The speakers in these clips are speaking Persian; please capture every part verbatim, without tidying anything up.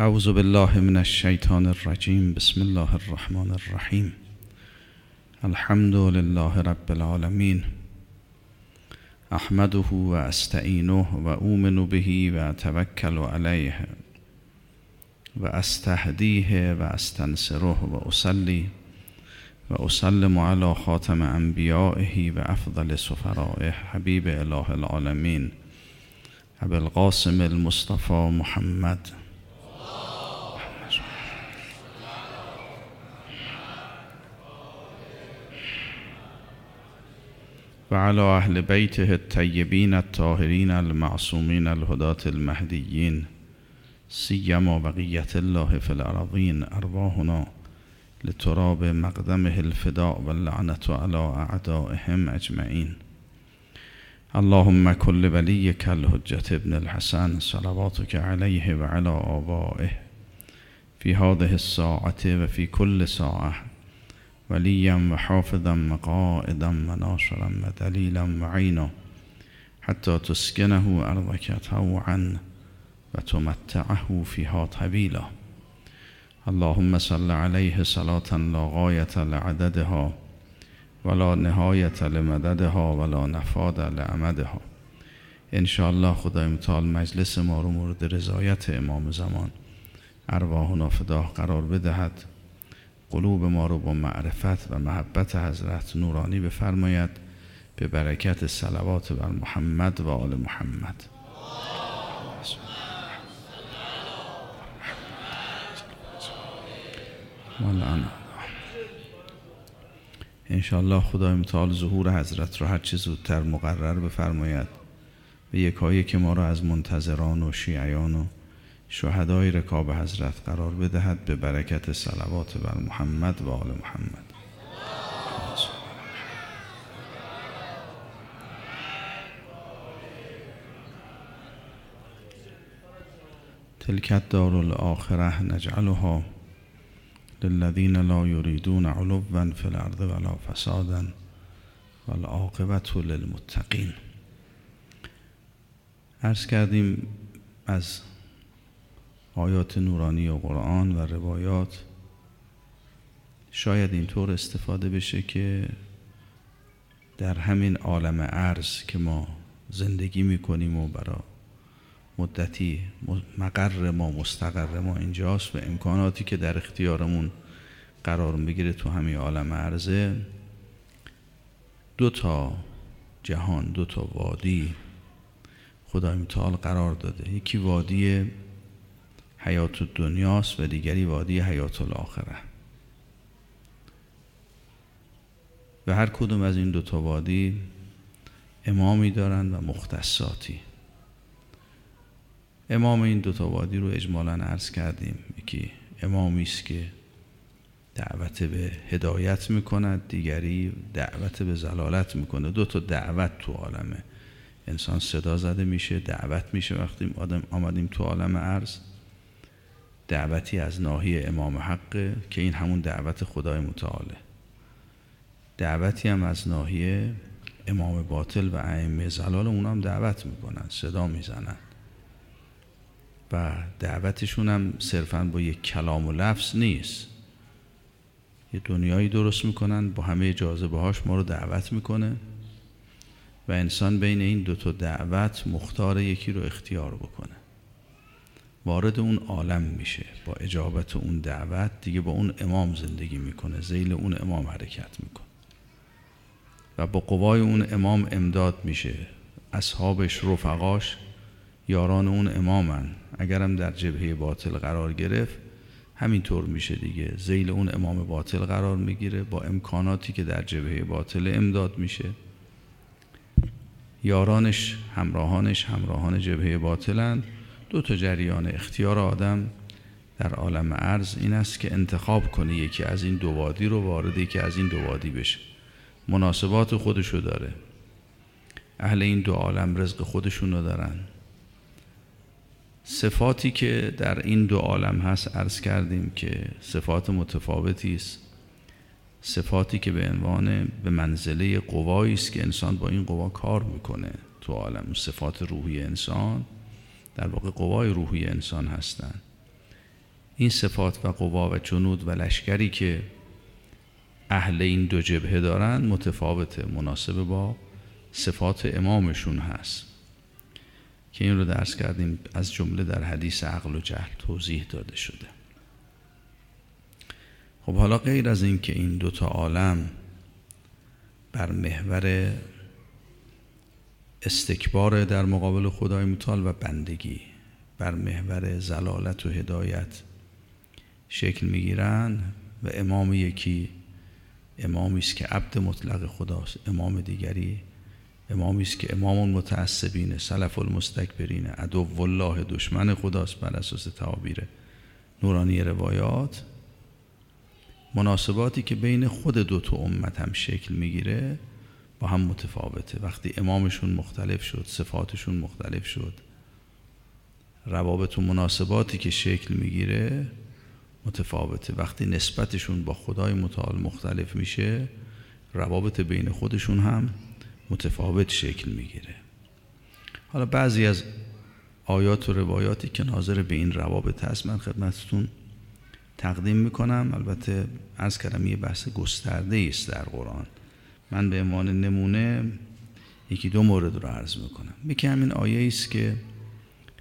اعوذ بالله من الشیطان الرجیم. بسم الله الرحمن الرحیم. الحمد لله رب العالمین، احمده و استعینه و اومن بهی و توکل علیه و استهدیه و استنصره و اصلی و اسلم علی خاتم انبیائه و افضل سفرائه حبیب اله العالمین ابی القاسم المصطفى محمد. وعلى أهل بيته الطيبين الطاهرين المعصومين الهداة المهديين، سيما بقية الله في الأراضين، أرواحنا لتراب مقدمه الفداء واللعنة على أعدائهم أجمعين. اللهم كل وليك الحجة ابن الحسن صلواتك عليه وعلى آبائه في هذه الساعة وفي كل ساعة، وليا وحافظا وقائدا وناصرا ودليلا وعينا، حتى تسكنه أرضك طوعا وتمتعه فيها طويلا. اللهم صل عليه صلاة لا غاية لعددها ولا نهاية لمددها ولا نفاد لعمدها. ان شاء الله خدای متعال مجلس ما رو مورد رضایت امام زمان ارواحنا فداه قرار بدهد، قلوب ما رو با معرفت و محبت حضرت نورانی بفرماید، به برکت صلوات بر محمد و آل محمد. انشاءالله خدای متعال ظهور حضرت را هر چه زودتر مقرر بفرماید و یکایی که ما را از منتظران و شیعیان و شهدای رکاب حضرت قرار بدهد، به برکت صلوات بر محمد و آل محمد. تلکت دار الاخره نجعلها للذین لا یریدون علوا فی الارض ولا فسادا والعاقبة للمتقین. عرض کردیم از آیات نورانی و قرآن و روایات شاید اینطور استفاده بشه که در همین عالم ارض که ما زندگی میکنیم و برای مدتی مقر ما مستقر ما اینجاست و امکاناتی که در اختیارمون قرار میگیره تو همین عالم ارضه، دو تا جهان، دو تا وادی خدای متعال قرار داده. یکی وادی حیات دنیاست و دیگری وادی حیات الاخره، و هر کدوم از این دوتا وادی امامی دارن و مختصاتی. امام این دوتا وادی رو اجمالا عرض کردیم، یکی امامی است که دعوت به هدایت میکند، دیگری دعوت به ضلالت میکنه. دوتا دعوت تو عالمه انسان صدا زده میشه، دعوت میشه. وقتی آدم آمدیم تو عالم عرض، دعوتی از ناحیه امام حق که این همون دعوت خدای متعاله، دعوتی هم از ناحیه امام باطل و ائمه ضلال، اونا هم دعوت میکنن، صدا میزنن و دعوتشون هم صرفاً با یک کلام و لفظ نیست. یه دنیایی درست میکنن با همه جاذبه هاش ما رو دعوت میکنه و انسان بین این دو تا دعوت مختار یکی رو اختیار بکنه، وارد اون عالم میشه، با اجابت اون دعوت دیگه با اون امام زندگی میکنه، ذیل اون امام حرکت میکنه و با قوای اون امام امداد میشه. اصحابش، رفقاش، یاران اون امامن. اگرم در جبهه باطل قرار گرفت همینطور میشه دیگه، ذیل اون امام باطل قرار میگیره، با امکاناتی که در جبهه باطل امداد میشه. یارانش، همراهانش، همراهان جبهه باطلن. دو تا جریان اختیار آدم در عالم ارض این است که انتخاب کنه یکی از این دو وادی رو وارد یکی از این دو وادی بشه. مناسبات خودشو داره، اهل این دو عالم رزق خودشونو دارن. صفاتی که در این دو عالم هست عرض کردیم که صفات متفاوتی است، صفاتی که به عنوان به منزله قوایی است که انسان با این قوا کار میکنه تو عالم. صفات روحی انسان در واقع قوای روحی انسان هستند. این صفات و قوا و جنود و لشکری که اهل این دو جبهه دارن متفاوته، مناسب با صفات امامشون هست که این رو درس کردیم، از جمله در حدیث عقل و جهل توضیح داده شده. خب حالا غیر از این که این دوتا عالم بر محور استکبار در مقابل خدای متعال و بندگی، بر محور ضلالت و هدایت شکل میگیرن و امام یکی امامی است که عبد مطلق خداست، امام دیگری امامی است که امام المتعصبین، سلف المستكبرین، عدو الله، دشمن خداست بر اساس تعابیر نورانی روایات، مناسباتی که بین خود دو تا امت هم شکل میگیره با هم متفاوته. وقتی امامشون مختلف شد، صفاتشون مختلف شد، روابط و مناسباتی که شکل میگیره متفاوته. وقتی نسبتشون با خدای متعال مختلف میشه، روابط بین خودشون هم متفاوت شکل میگیره. حالا بعضی از آیات و روایاتی که ناظر به این روابط هست من خدمتتون تقدیم میکنم. البته عرض کردم یه بحث گسترده است در قرآن، من به عنوان نمونه یکی دو مورد رو عرض میکنم. یکی همین آیه است که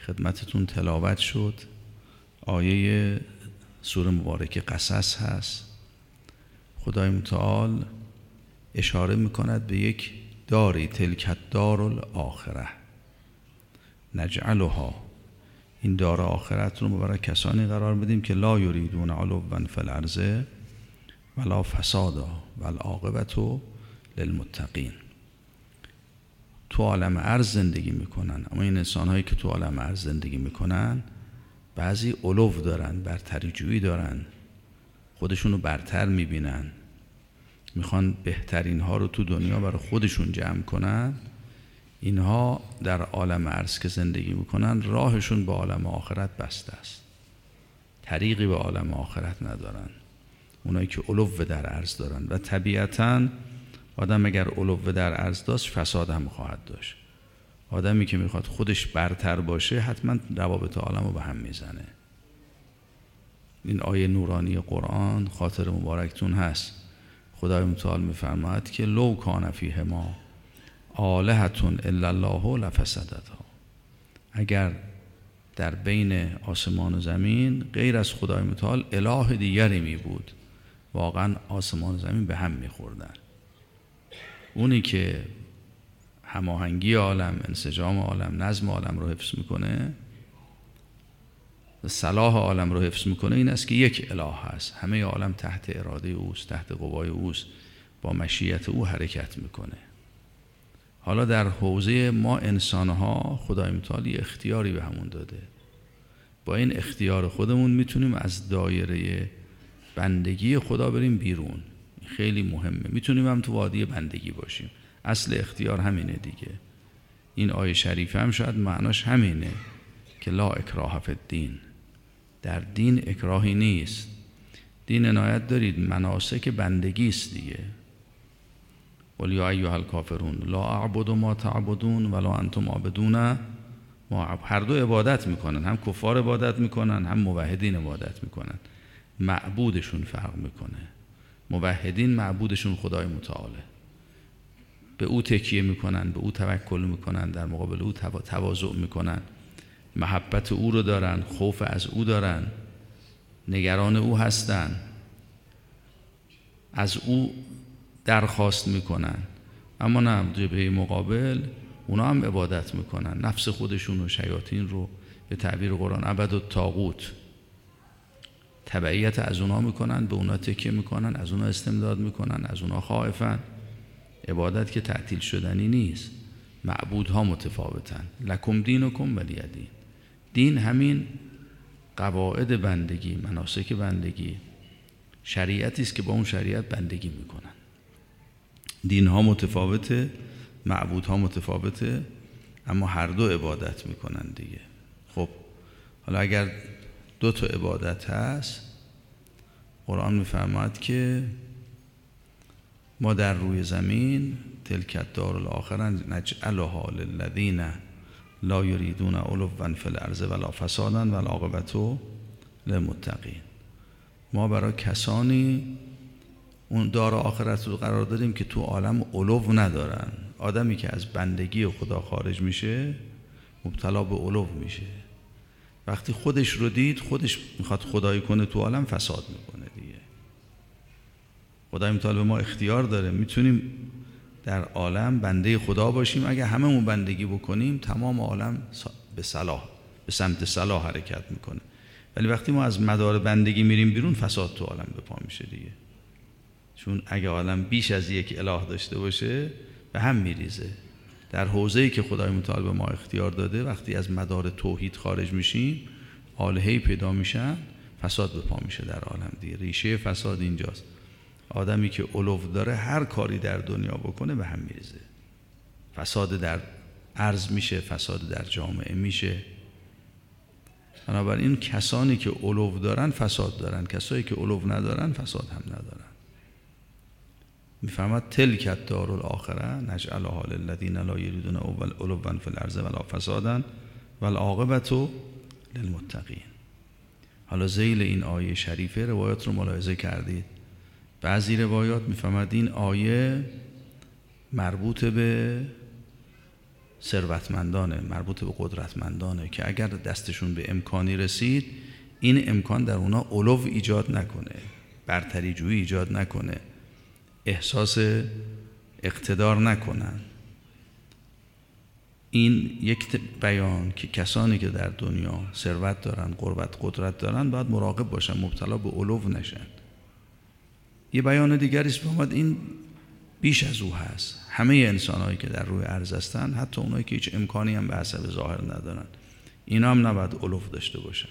خدمتتون تلاوت شد، آیه سوره مبارک قصص هست. خدای متعال اشاره میکند به یک داری، تلکت دار الاخره نجعلها، این دار آخرت رو برای کسانی قرار بدیم که لا یریدون علوا فی الارض ولا فسادا والعاقبة للمتقین. تو عالم ارض زندگی میکنن، اما این انسان هایی که تو عالم ارض زندگی میکنن بعضی علو دارن، برتری جویی دارن، خودشون رو برتر میبینن، میخوان بهترین ها رو تو دنیا برای خودشون جمع کنن. اینها در عالم ارض که زندگی میکنن راهشون به عالم آخرت بسته است، طریقی به عالم آخرت ندارن. اونایی که علو در ارض دارن و طبیعتاً آدم اگر علو در ارض داشت فساد هم خواهد داشت. آدمی که میخواد خودش برتر باشه حتما روابط عالم رو به هم میزنه. این آیه نورانی قرآن خاطر مبارکتون هست، خدای متعال میفرماید که لو کان فیه ما آلهتون الا الله لفسدتها، اگر در بین آسمان و زمین غیر از خدای متعال اله دیگری می بود واقعا آسمان و زمین به هم میخوردن. اونی که هماهنگی عالم، انسجام عالم، نظم عالم رو حفظ میکنه و صلاح عالم رو حفظ میکنه، این است که یک اله هست، همه عالم تحت اراده اوست، تحت قوای اوست، با مشیت او حرکت میکنه. حالا در حوزه ما انسانها خدای متعال اختیاری به همون داده، با این اختیار خودمون میتونیم از دایره بندگی خدا بریم بیرون، خیلی مهمه. میتونیم هم تو وادی بندگی باشیم، اصل اختیار همینه دیگه. این آیه شریفه هم شاید معناش همینه که لا اکراه فی الدین، در دین اکراهی نیست. دین عنایت دارید، مناسک بندگی است دیگه. قل یا ایها الکافرون لا اعبد ما تعبدون ولا انتم عابدون ما اعبد. هر دو عبادت میکنن، هم کفار عبادت میکنن، هم موحدین عبادت میکنن، معبودشون فرق میکنه. موحدین معبودشون خدای متعاله، به او تکیه میکنن، به او توکل میکنن، در مقابل او تواضع میکنن، محبت او رو دارن، خوف از او دارن، نگران او هستن، از او درخواست میکنن. اما نه، جبهه مقابل اونا هم عبادت میکنن، نفس خودشون و شیاطین رو، به تعبیر قرآن عبد و طاغوت، تبعیت از اونا میکنن، به اونا تکیه میکنن، از اونا استمداد میکنن، از اونا خائفن. عبادت که تعطیل شدنی نیست. معبودها متفاوتن، لکم دینکم ولی دین. دین همین قواعد بندگی، مناسک بندگی، شریعتی است که با اون شریعت بندگی میکنن. دینها متفاوته، معبودها متفاوته، اما هر دو عبادت میکنن دیگه. خب حالا اگر دو تا عبادت هست، قرآن میفرماید که ما در روی زمین تلکت دار الاخره نجعلها للذین لا یریدون علوا فی الارض ولا فسادا والعاقبة للمتقین. ما برای کسانی اون دار آخرت رو قرار دادیم که تو عالم علو ندارن. آدمی که از بندگی خدا خارج میشه مبتلا به علو میشه. وقتی خودش رو دید، خودش میخواد خدایی کنه تو عالم، فساد میکنه دیگه. خدای متعال به ما اختیار داره، میتونیم در عالم بنده خدا باشیم. اگه هممون بندگی بکنیم تمام عالم به صلاح، به سمت صلاح حرکت میکنه. ولی وقتی ما از مدار بندگی میریم بیرون، فساد تو عالم به پا میشه دیگه. چون اگه عالم بیش از یک اله داشته باشه به هم میریزه. در حوزه‌ای که خدای متعال به ما اختیار داده، وقتی از مدار توحید خارج میشیم، آلهه‌ای پیدا میشن، فساد به پا میشه در عالم دیگه. ریشه فساد اینجاست. آدمی که علو داره هر کاری در دنیا بکنه به هم میریزه. فساد در ارض میشه، فساد در جامعه میشه. بنابراین کسانی که علو دارن فساد دارن، کسایی که علو ندارن فساد هم ندارن. میفهمد تلک الدار الاخره نجعلها للذین لا یریدون علوا فی الارض ولا فسادا والعاقبة للمتقین. حالا ذیل این آیه شریفه روایات رو ملاحظه کردید. بعضی روایات میفهمد این آیه مربوط به ثروتمندانه، مربوط به قدرتمندانه که اگر دستشون به امکانی رسید این امکان در اونا علو ایجاد نکنه، برتری جویی ایجاد نکنه، احساس اقتدار نکنن. این یک بیان که کسانی که در دنیا ثروت دارن، قربت قدرت دارن، باید مراقب باشن مبتلا به علو نشن. یه بیان دیگری است محمد، این بیش از او هست. همه انسانایی که در روی ارض هستن، حتی اونایی که هیچ امکانی هم به حسب ظاهر ندارن، اینا هم نباید علو داشته باشن.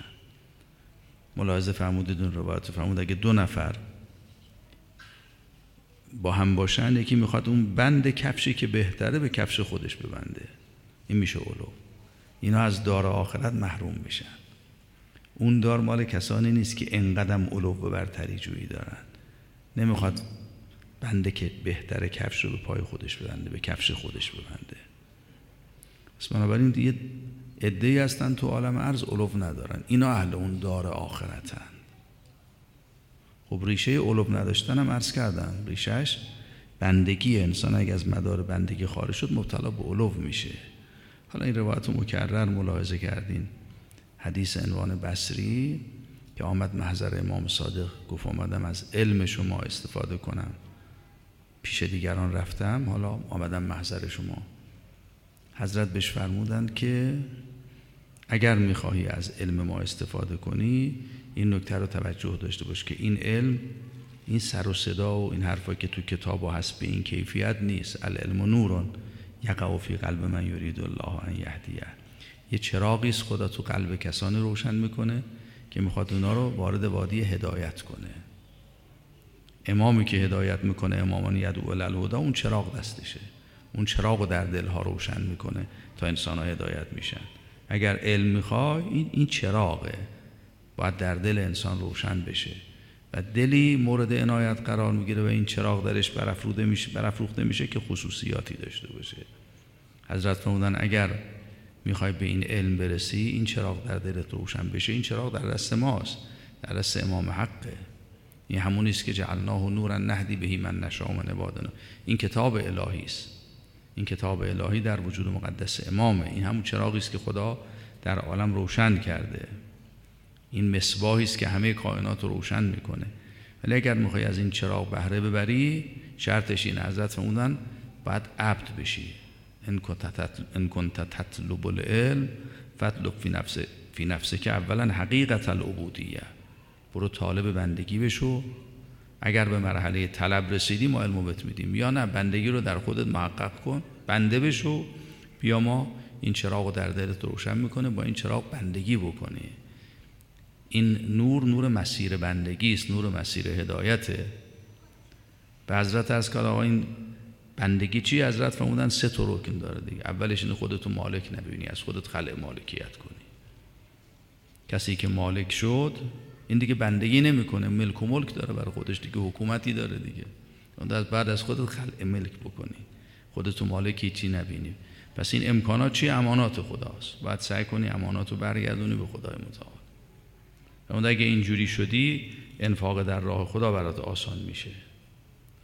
ملاحظه فرمودید اون روایت فرمود اگه دو نفر با هم باشن، یکی میخواد اون بند کفشی که بهتره به کفش خودش ببنده، این میشه علو. اینا از دار آخرت محروم میشن. اون دار مال کسانی نیست که انقدرم علو و برتری جویی دارن. نمیخواد بنده که بهتره کفش رو به پای خودش ببنده، به کفش خودش ببنده. پس بنابراین دیگه عده‌ای هستن تو عالم ارض علو ندارن، اینا اهل اون دار آخرتن. خب ریشه علو نداشتن هم عرض کردم، ریشهش بندگی. انسان اگه از مدار بندگی خارج شد مبتلا به علو میشه. حالا این روایت مکرر ملاحظه کردین، حدیث عنوان بصری که آمد محضر امام صادق، گفت آمدم از علم شما استفاده کنم، پیش دیگران رفتم، حالا آمدم محضر شما. حضرت بهش فرمودند که اگر میخواهی از علم ما استفاده کنی، این نکته رو توجه داشته باش که این علم، این سر و صدا و این حرفا که تو کتاب و هست، به این کیفیت نیست. العلم نورون یقع فی قلب من یرید الله ان یهدیه. یه چراغی است خدا تو قلب کسانی روشن میکنه که میخواد اونا رو وارد وادی هدایت کنه. امامی که هدایت میکنه، امامان یدعو الی الهدی، اون چراغ دستشه، اون چراغ رو در دلها روشن میکنه تا انسان‌ها هدایت میشن. اگر علم میخوای، این این چراغه باید در دل انسان روشن بشه و دلی مورد عنایت قرار میگیره و این چراغ درش برافروخته میشه، برافروخته میشه که خصوصیاتی داشته باشه. حضرت فرمودن اگر میخوای به این علم برسی، این چراغ در دلت روشن بشه. این چراغ در دست ماست، در دست امام حقه. این همونی است که جعلناه نورا نهدی بهی من نشاء من عبادنا. این کتاب الهی است، این کتاب الهی در وجود مقدس امامه. این همون چراغی است که خدا در عالم روشن کرده، این مصباحی است که همه کائنات رو روشن میکنه. ولی اگر میخوای از این چراغ بهره ببری، شرطش این. حضرت فرمودن باید عبد بشی. ان کنت تطلب العلم فاطلب فی نفسه فی نفسه که اولا حقیقت العبودیه، برو طالب بندگی بشو. اگر به مرحله طلب رسیدی ما علمو بهت میدیم، یا نه بندگی رو در خودت محقق کن، بنده بشو، بیا ما این چراغ رو در دلت روشن میکنه، با این چراغ بندگی بکنی. این نور، نور مسیر بندگی است، نور مسیر هدایته. به حضرت عرض کرد آقا این بندگی چی؟ حضرت فرمودن سه تا رکن داره دیگه. اولش اینه خودتو مالک نبینی، از خودت خلع مالکیت کنی. کسی که مالک شد این دیگه بندگی نمیکنه، ملک و ملک داره برای خودش دیگه، حکومتی داره دیگه. اون بعد از خودت خلع ملک بکنی، خودتو مالکی چی نبینی. پس این امکانات چی؟ امانات خداست، باید سعی کنی اماناتو برگردونی به خدای متعال. اون اگه اینجوری شدی انفاق در راه خدا برات آسان میشه،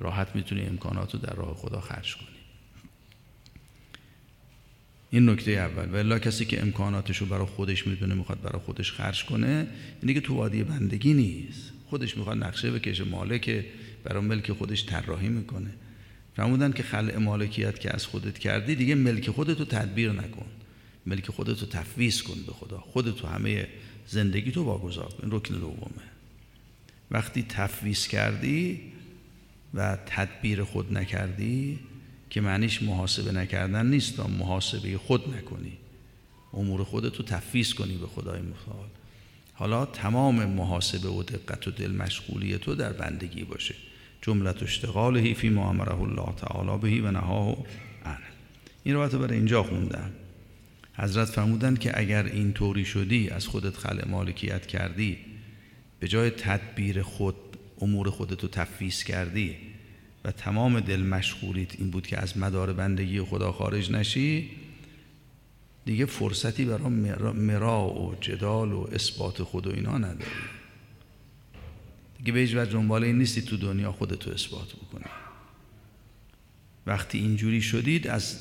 راحت میتونی امکاناتو در راه خدا خرج کنی. این نکته اول. و الا کسی که امکاناتشو برای خودش میدونه میخواد برای خودش خرج کنه، یعنی که تو وادی بندگی نیست. خودش میخواد نقشه بکشه، مالکه، برای ملک خودش طراحی میکنه. فرمودن که خلع مالکیت که از خودت کردی دیگه ملک خودتو تدبیر نکن، ملک خودتو تفویض کن به خدا، خودتو همه زندگی تو واگذار کن. این رکن دومه. وقتی تفویض کردی و تدبیر خود نکردی، که معنیش محاسبه نکردن نیست، محاسبه خود نکنی، امور خودتو تفویض کنی به خدای متعال. حالا تمام محاسبه و دقت و دل مشغولی تو در بندگی باشه. جملت اشتغاله فی ما امره الله تعالی بهی و نهاه عنه. این رو برای اینجا خوندم. حضرت فرمودن که اگر این طوری شدی، از خودت خلع مالکیت کردی، به جای تدبیر خود امور خودتو تفویض کردی و تمام دل مشغولیت این بود که از مدار بندگی خدا خارج نشی، دیگه فرصتی برای مراع و جدال و اثبات خود و اینا نداری. دیگه به هیچ وجه دنبال این نیستی تو دنیا خودتو اثبات بکنی. وقتی اینجوری شدید از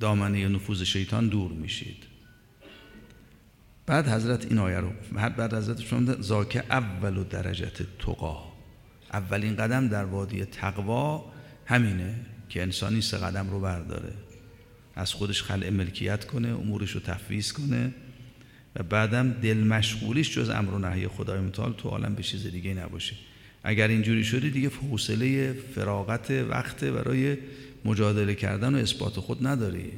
دامنه نفوذ شیطان دور میشید. بعد حضرت این آیه رو بعد حضرت فرمودند زاکه اول درجه تقوا. اولین قدم در وادی تقوا همینه که انسانی سه قدم رو برداره، از خودش خلع ملکیت کنه، امورش رو تفویض کنه و بعدم دل مشغولیش جز امر و نهی خدای متعال تو عالم به چیز دیگه نباشه. اگر اینجوری شدی دیگه حوصله فراغت وقت برای مجادله کردن و اثبات خود نداری.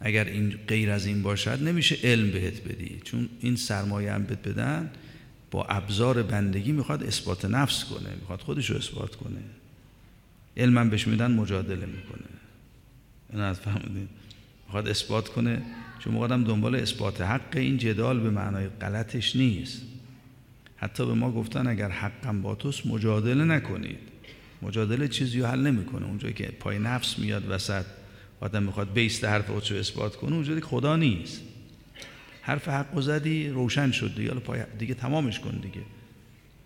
اگر این غیر از این باشد نمیشه علم بهت بدی، چون این سرمایه هم بهت بدن با ابزار بندگی میخواد اثبات نفس کنه، میخواد خودش رو اثبات کنه. علم هم بهش میدن مجادله میکنه. این از فهمیدین میخواد اثبات کنه، چون مقدم دنبال اثبات حق. این جدال به معنای غلطش نیست. حتی به ما گفتن اگر حقم با توست مجادله نکنید. مجادله چیزی رو حل نمیکنه. اونجایی که پای نفس میاد وسط، آدم میخواد بیست حرف خودش رو اثبات کنه، اونجایی که خدا نیست. حرف حقو زدی روشن شد دیگه، پای دیگه تمامش کن دیگه.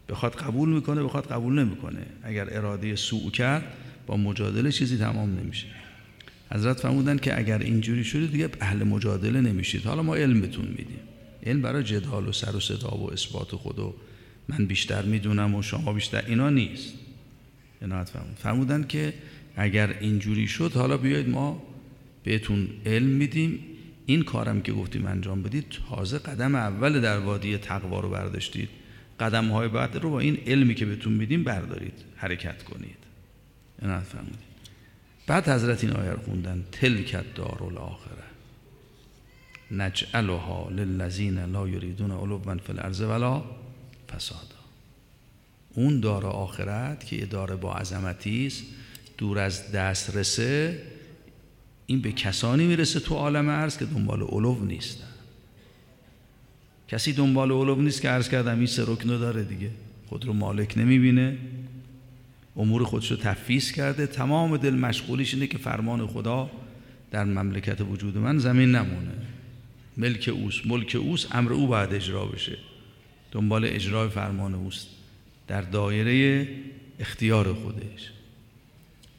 بخواد قبول میکنه، بخواد قبول نمیکنه. اگر اراده سوء کرد با مجادله چیزی تمام نمیشه. حضرت فرمودن که اگر اینجوری شده دیگه اهل مجادله نمیشید. حالا ما علم بهتون میدیم. علم برای جدال و سر و صدا و اثبات خود و من بیشتر میدونم و شما بیشتر اینا نیست. اینا فرمودن. فرمودن که اگر اینجوری شد حالا بیایید ما بهتون علم میدیم. این کارم که گفتیم انجام بدید، تازه قدم اول در وادی تقوا رو برداشتید. قدم‌های بعد رو با این علمی که بهتون میدیم بردارید، حرکت کنید. اینا فرمودن. بعد حضرت این آیه رو خوندن تلک الدارالآخره نجعلها للذین لا یریدون علوا فی الارض ولا فسادا. اون دار آخرت که یه دار با عظمتی است، دور از دسترس، این به کسانی میرسه تو عالم ارض که دنبال علو نیستن. کسی دنبال علو نیست که عرض کردم این سه رکن داره دیگه، خود رو مالک نمیبینه، امور خودش رو تفویض کرده، تمام دل مشغولیش اینه که فرمان خدا در مملکت وجود من زمین نمونه، ملک اوست، ملک اوست، امر او باید اجرا بشه، دنبال اجرای فرمان اوست در دایره اختیار خودش.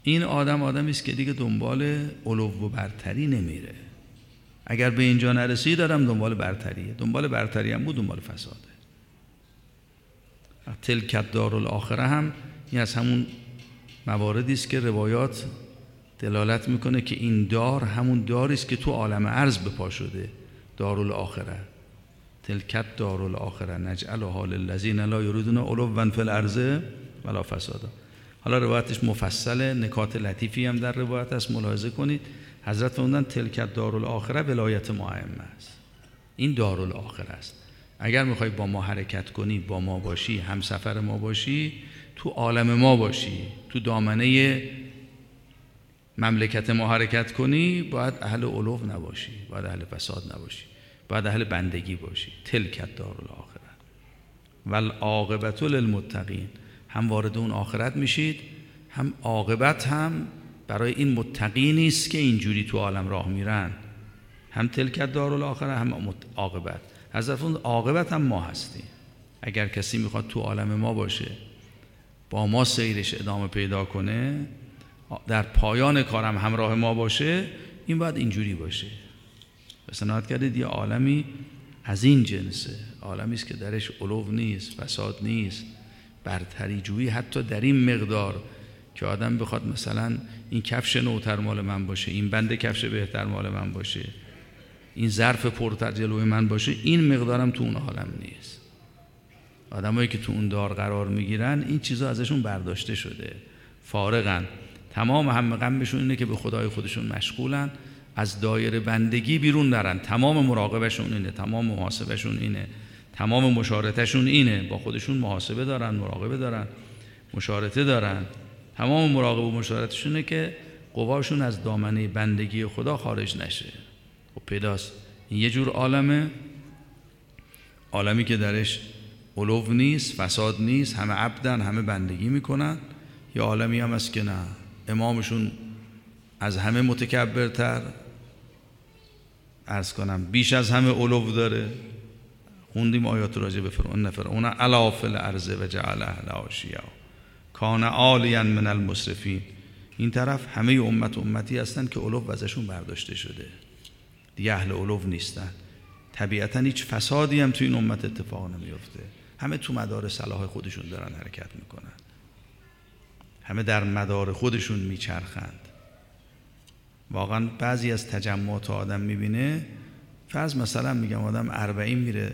این آدم آدمی است که دیگه دنبال علو و برتری نمیره. اگر به اینجا نرسی دارم دنبال برتریه، دنبال برتری هم بود دنبال فساده. تلک الدارالآخره هم این از همون مواردی است که روایات دلالت میکنه که این دار همون داری است که تو عالم ارض به پا شده، دارالآخره. تلکت دارالآخره نجعلها للذین لا یریدون علوا فی الارض ولا فسادا. حالا روایتش مفصله، نکات لطیفی هم در روایت است، ملاحظه کنید. حضرت فرمودند تلکت دارالآخره ولایت ما ائمه است. این دارالآخره است. اگر میخوای با ما حرکت کنی، با ما باشی، همسفر ما باشی، تو عالم ما باشی، تو دامنه مملکت ما حرکت کنی، باید اهل علو نباشی، باید اهل فساد نباشی، باید اهل بندگی باشی. تلکت دارالآخره والعاقبة للمتقین. هم وارد اون آخرت میشید، هم عاقبت هم برای این متقینی است که اینجوری تو عالم راه میرن. هم تلکت دارالآخره، هم عاقبت، حضرت فرمود عاقبت هم ما هستیم. اگر کسی میخواد تو عالم ما باشه، با ما سیرش ادامه پیدا کنه، در پایان کارم همراه ما باشه، این باید اینجوری باشه. استناد کردید یه عالمی از این جنسه، عالمی است که درش علو نیست، فساد نیست، برتری جویی حتی در این مقدار که آدم بخواد مثلا این کفش نوتر مال من باشه، این بند کفش بهتر مال من باشه، این ظرف پرتر جلوی من باشه، این مقدارم تو اون عالم نیست. آدمایی که تو اون دار قرار میگیرن این چیزا ازشون برداشته شده، فارغن، تمام هم غمشون اینه که به خدای خودشون مشغولن، از دایره بندگی بیرون نرن، تمام مراقبهشون اینه، تمام محاسبهشون اینه، تمام مشارطهشون اینه، با خودشون محاسبه دارن، مراقبه دارن، مشارطه دارن، تمام مراقبه و مشارطهشونه که قواشون از دامنه بندگی خدا خارج نشه. خب پیداست این یه جور عالمه، عالمی که درش علو نیست، فساد نیست، همه عبدن، همه بندگی میکنن. یه عالمی هم هست که نه، امامشون از همه متکبرتر، عرض کنم بیش از همه علو داره. خوندیم آیات راجع به فرعون، فرعون علا فی الارض و جعل اهلها شیعا کان عالیا من المسرفین. این طرف همه امت امتی هستن که علو ازشون برداشته شده، دیگه اهل علو نیستن. طبیعتاً هیچ فسادی هم تو این امت اتفاق نمیفته، همه تو مدار صلاح خودشون دارن حرکت میکنن، همه در مدار خودشون میچرخند. واقعاً بعضی از تجمعات آدم میبینه، فرض مثلا میگم آدم اربعین میره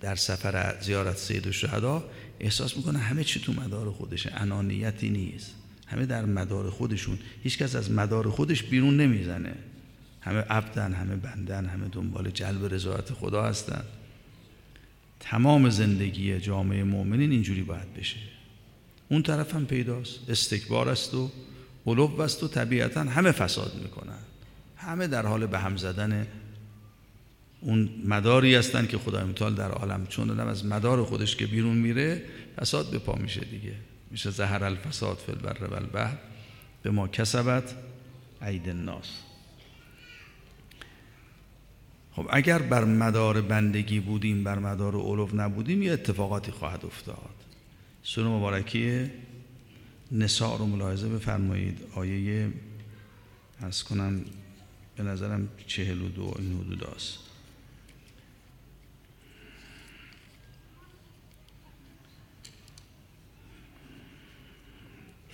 در سفر زیارت سید الشهدا، احساس میکنه همه چی تو مدار خودشه، انانیتی نیست، همه در مدار خودشون، هیچکس از مدار خودش بیرون نمیزنه، همه عبدن، همه بندن، همه دنبال جلب رضایت خدا هستن. تمام زندگی جامعه مؤمنین اینجوری باید بشه. اون طرف هم پیداست، استکبار است و علو است و طبیعتاً همه فساد میکنن، همه در حال به هم زدن اون مداری هستن که خدای متعال در عالم، چون آدم از مدار خودش که بیرون میره فساد به پا میشه دیگه. میشه ظهر الفساد فی البر و البحر بما کسبت اید الناس. خب اگر بر مدار بندگی بودیم، بر مدار علو نبودیم، یه اتفاقاتی خواهد افتاد. سوره مبارکه نساء رو ملاحظه بفرمایید، آیه از کنم به نظرم چهل و دو این حدود هست.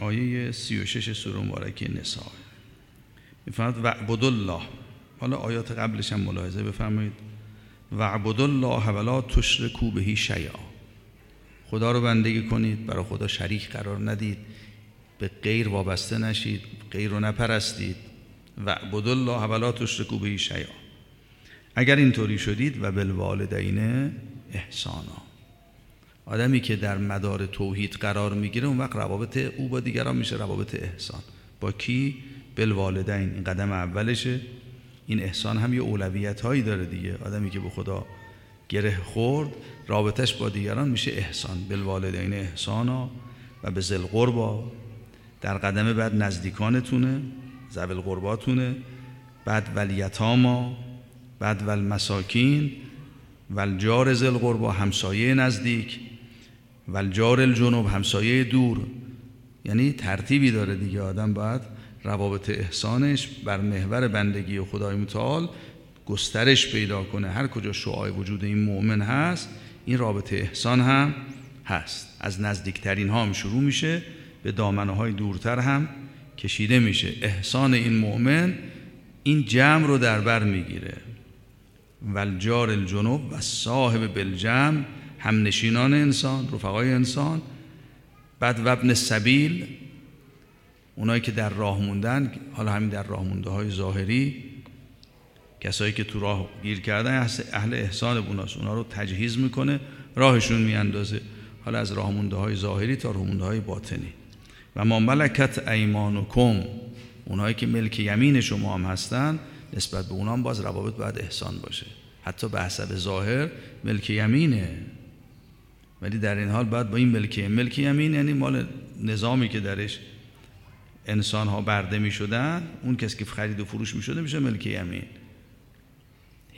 آیه سی و شش سوره مبارکه نساء می‌فرماید واعبدوا الله. حالا آیات قبلش هم ملاحظه بفرمایید، واعبدوا الله ولا تشرکوا به شیئا. خدا رو بندگی کنید، برای خدا شریک قرار ندید، به غیر وابسته نشید، غیر رو نپرستید. واعبدوا الله ولا تشرکوا به شیئا. اگر اینطوری شدید و بالوالدین احسانا. آدمی که در مدار توحید قرار میگیره، اون وقت روابط او با دیگران میشه روابط احسان. با کی؟ بالوالدین. این قدم اولشه. این احسان هم یه اولویت هایی داره دیگه. آدمی که به خدا گره خورد، رابطش با دیگران میشه احسان، بالوالدین احسانا و به ذی القربا. در قدم بعد نزدیکانتونه، ذوی القرباتونه، بعد والیتاما، بعد والمساکین، والجار ذی القربا، همسایه نزدیک، والجار الجنوب، همسایه دور. یعنی ترتیبی داره دیگه. آدم باید روابط احسانش بر محور بندگی خدای متعال گسترش پیدا کنه. هر کجا شعاع وجود این مؤمن هست، این رابطه احسان هم هست. از نزدیکترین ها هم شروع میشه، به دامنه های دورتر هم کشیده میشه. احسان این مؤمن این جمع رو در بر میگیره. والجار الجنوب و صاحب بالجمع، همنشینان انسان، رفقای انسان. بعد وابن السبیل، اونایی که در راه موندن، حالا همین در راه مونده های ظاهری، کسایی که تو راه گیر کردن، اهل احسان بوناست، اونا رو تجهیز میکنه، راهشون میاندازه، حالا از راه مونده های ظاهری تا راه مونده های باطنی. و ما ملکت ایمانکم، اونایی که ملک یمین شما هم هستن، نسبت به اونام باز روابط باید احسان باشه. حتی به حسب ظاهر ملک یمینه، ولی در این حال باید با این ملک ملک یمین، یعنی مال نظامی که درش انسان ها برده می شدن، اون کسی که خرید و فروش می شده میشه ملک یمین.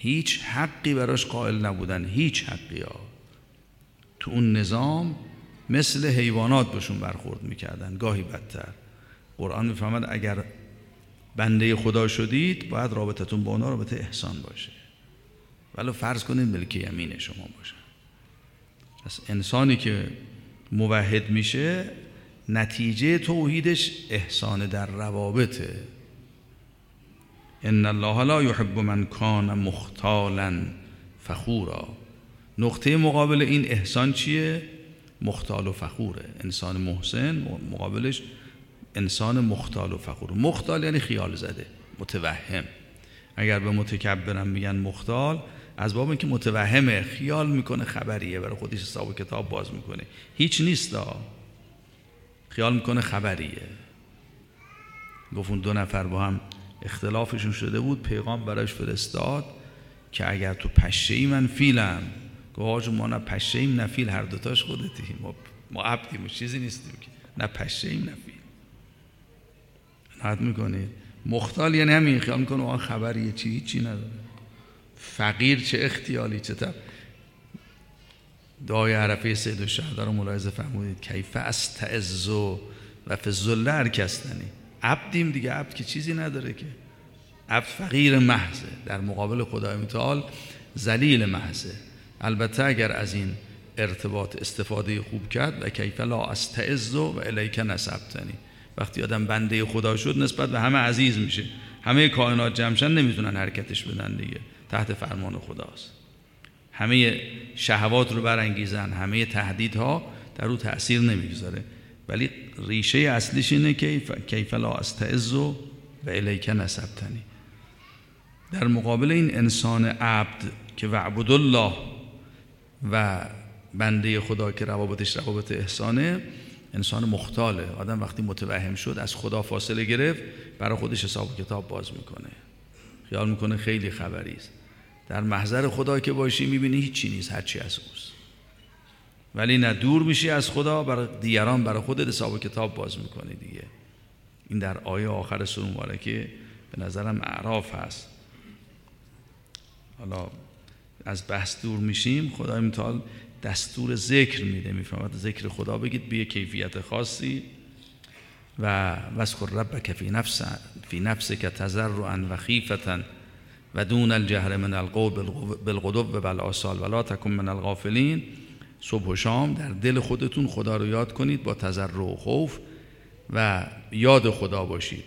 هیچ حقی براش قائل نبودن، هیچ حقی ها. تو اون نظام مثل حیوانات بهشون برخورد میکردن، گاهی بدتر. قرآن میفهمد اگر بنده خدا شدید باید رابطتون با اونا رابطه احسان باشه، ولو فرض کنید ملک یمین شما باشه. پس انسانی که موحد میشه نتیجه توحیدش احسان در روابطه. ان الله لا يحب من كان مختالا فخورا. نقطه مقابل این احسان چیه؟ مختال و فخوره. انسان محسن مقابلش انسان مختال و فخور. مختال یعنی خیال زده، متوهم. اگر به متکبرم میگن مختال، از باب اینکه متوهمه، خیال میکنه خبریه، برای خودش حساب و کتاب باز میکنه، هیچ نیست دا. خیال میکنه خبریه. گفتون دو نفر با هم اختلافشون شده بود، پیغام براش فرستاد که اگر تو پشه ای من فیلم. گفت آجون ما نه پشه ایم نه فیل، هر دوتاش خودتی، ما, ما عبدیم و چیزی نیستیم، نه پشه ایم نه فیل. نهت میکنید مختال یعنی همین، خیال میکنه آن خبریه، چی هیچی نداره، فقیر، چه اختیالی، چه تب. دعای عرفه سید الشهدا رو ملاحظه فرمودید، کیف استعز و فذل هر کسانی. عبدیم دیگه، عبد که چیزی نداره که، عبد فقیر محضه، در مقابل خدای متعال ذلیل محضه. البته اگر از این ارتباط استفاده خوب کرد، و کیف لا استعز و الیک نسبتنی، وقتی آدم بنده خدا شد نسبت به همه عزیز میشه، همه کائنات جمشن نمیتونن حرکتش بدن دیگه، تحت فرمان خداست. همه شهوات رو برانگیزن، همه تهدیدها در او تأثیر نمیگذاره، ولی ریشه اصلیش اینه که کیف لا استعز و الیک نسبتنی. در مقابل این انسان عبد که وعبد الله و بنده خدا که روابطش روابط احسانه، انسان مختاله. آدم وقتی متوهم شد، از خدا فاصله گرفت، برای خودش حساب کتاب باز میکنه، خیال میکنه خیلی خبریست. در محضر خدا که باشی میبینی هیچی نیست، هرچی از اوست. ولی نه، دور میشی از خدا، برای دیگران، برای خودت حساب کتاب باز میکنی دیگه. این در آیه آخر سوره مبارکه به نظرم اعراف هست. حالا از بحث دور میشیم. خدای متعال دستور ذکر میده، میفهمد ذکر خدا بگید به کیفیت خاصی، و وذکر ربک فی نفسک فی نفسک تضرعا و خیفة و دون الجهر من القول بالغدو و بالآصال و لا تکن من الغافلین. صبح و شام در دل خودتون خدا رو یاد کنید با تضرع و خوف، و یاد خدا باشید،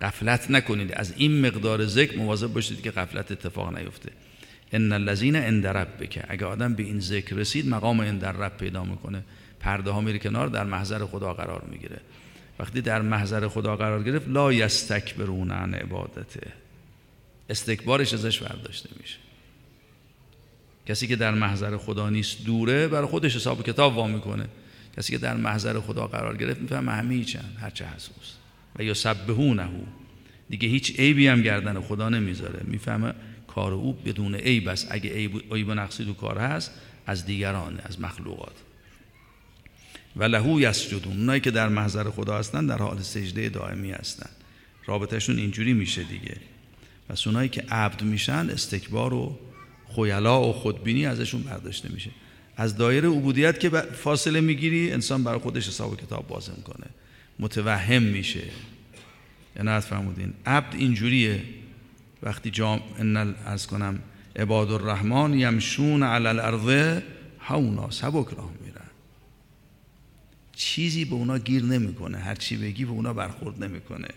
غفلت نکنید. از این مقدار ذکر مواظب باشید که غفلت اتفاق نیفته. ان الذین عند ربک، اگه آدم به این ذکر رسید، مقام عند رب پیدا میکنه، پرده ها میره کنار، در محضر خدا قرار میگیره. وقتی در محضر خدا قرار گرفت، لا یستکبرون عن عبادته، استکبارش ازش برداشته میشه. کسی که در محضر خدا نیست، دوره، برای خودش حساب کتاب وا میکنه. کسی که در محضر خدا قرار گرفت میفهمه همه هیچن، هرچه هست اوست، و یسبحونه، دیگه هیچ عیبی هم گردن خدا نمیذاره، میفهمه کار او بدون عیب است. اگه عیب عیب و نقصی تو کار هست، از دیگران، از مخلوقات. و لهو یسجدون، اونایی که در محضر خدا هستن در حال سجده دائمی هستن، رابطهشون اینجوری میشه دیگه. پس اونایی که عبد میشن، استکبار و خیلا و خودبینی ازشون برداشته میشه. از دایره عبودیت که فاصله میگیری، انسان برای خودش حساب و کتاب باز میکنه، متوهم میشه. عنایت فرمودین عبد اینجوریه. وقتی جام ان از کنم عباد الرحمن یمشون علی الارض هونا، سبک راه میرن، چیزی به اونا گیر نمیکنه، هر چی بگی به اونا برخورد نمیکنه،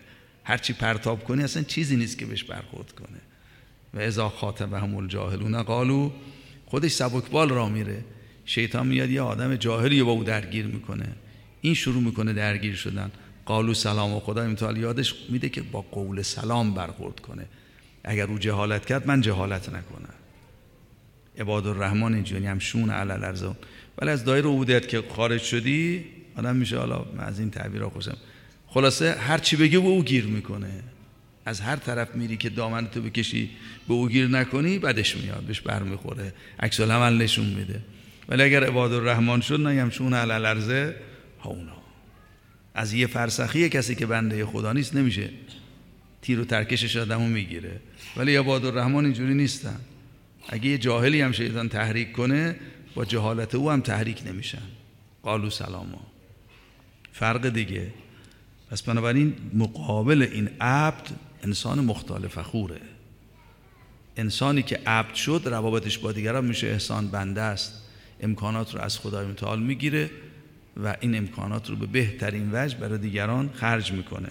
هر چی پرتاب کنی اصلا چیزی نیست که بهش برخورد کنه. و اذا خاطبهم الجاهلون قالوا، خودش سبکبال راه میره، شیطان میاد یه آدم جاهلی با او درگیر میکنه، این شروع میکنه درگیر شدن. قالوا سلام، و خدا متعال یادش میده که با قول سلام برخورد کنه. اگر او جهالت کرد، من جهالت نکنم. عباد الرحمن اینجوری همشون علی الارض. ولی از دایره عبودیت که خارج شدی، آدم میشه، حالا من از این تعبیرها خوشم، خلاصه هر چی بگی به او گیر میکنه، از هر طرف میری که دامنتو بکشی به او گیر نکنی، بعدش میاد بهش برمیخوره، عکس العمل نشون میده. ولی اگر عباد الرحمن شد، نمیشون علی الارض هونا، از یه فرسخی کسی که بنده خدا نیست نمیشه، تیر و ترکشش آدمو میگیره. ولی عباد الرحمن اینجوری نیستن، اگه یه جاهلی هم شیطان تحریک کنه با جهالت او هم تحریک نمیشن. قالو سلاما، فرق دیگه. پس بنابراین مقابل این عبد انسان مختال فخوره. انسانی که عبد شد روابطش با دیگران میشه احسان بنده است، امکانات رو از خدای متعال میگیره و این امکانات رو به بهترین وجه برای دیگران خرج میکنه،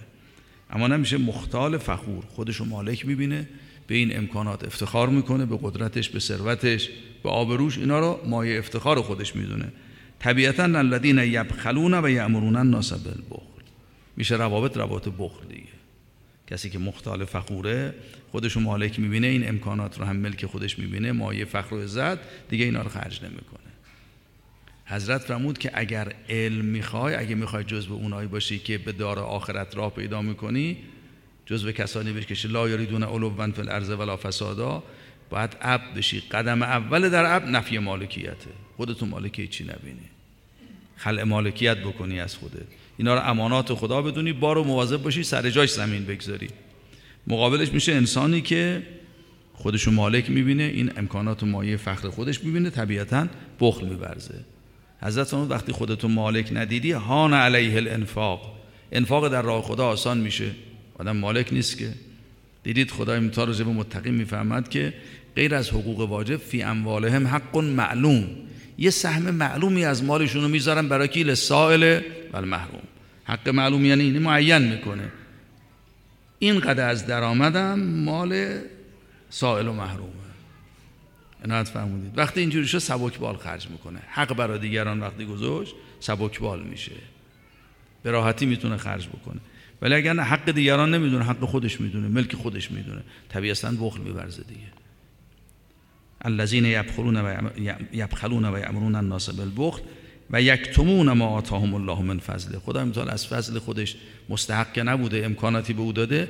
اما نمیشه مختال فخور، خودشو مالک میبینه، به این امکانات افتخار میکنه، به قدرتش، به ثروتش، به آبروش، اینا رو مایه افتخار خودش میدونه. طبیعتاً الذین یبخلون و یأمرون الناس بالبخل، میشه روابط روابط بخل دیگه. کسی که مختال فخوره، خودشو مالک میبینه، این امکانات رو هم ملک خودش میبینه، مایه فخر و عزت، دیگه اینا رو خرج نمیکنه. حضرت فرمود که اگر علم میخوای، اگه میخوای جزو اونایی باشی که به دار آخرت راه پیدا میکنی، جزو کسانی بشی لا یریدون علوا فی الارض ولا فسادا، باید عبد بشی. قدم اول در عبد نفی مالکیته، خودتو مالکی چی نبینی، خلع مالکیت بکنی از خودت، اینا رو امانات خدا بدونی، بارو مواظب باشی، سر جاش زمین بگذاری. مقابلش میشه انسانی که خودشو مالک میبینه، این امکانات و مایه فخر خودش میبینه، طبیعتاً بخل می‌ورزه. حضرت اون وقتی خودتو مالک ندیدی، هان علیه الانفاق، انفاق در راه خدا آسان میشه، آدم مالک نیست که. دیدید خدای متعال راجع به متقین میفرماد که غیر از حقوق واجب، فی اموالهم حق معلوم، یه سهم معلومی از مالشون رو میذارن برای کی؟ للسائل و المحروم. حق معلوم یعنی اینو معین میکنه، اینقدر از درآمدم مال سائل و محروم. اینات فهمیدید؟ وقتی اینجوری شو سبکبال خرج میکنه، حق برای دیگران وقتی گذاشت سبکبال میشه، به راحتی میتونه خرج بکنه. ولی اگر حق دیگران نمیدونه، حق خودش میدونه، ملک خودش میدونه، طبیعتاً بخل می‌ورزه دیگه. الذین یبخلون و یبخلون و یأمرون الناس بالبخل و یکتمون ما آتاهم الله من فضله. خدا متعال از فضل خودش مستحق نبوده، امکاناتی به او داده،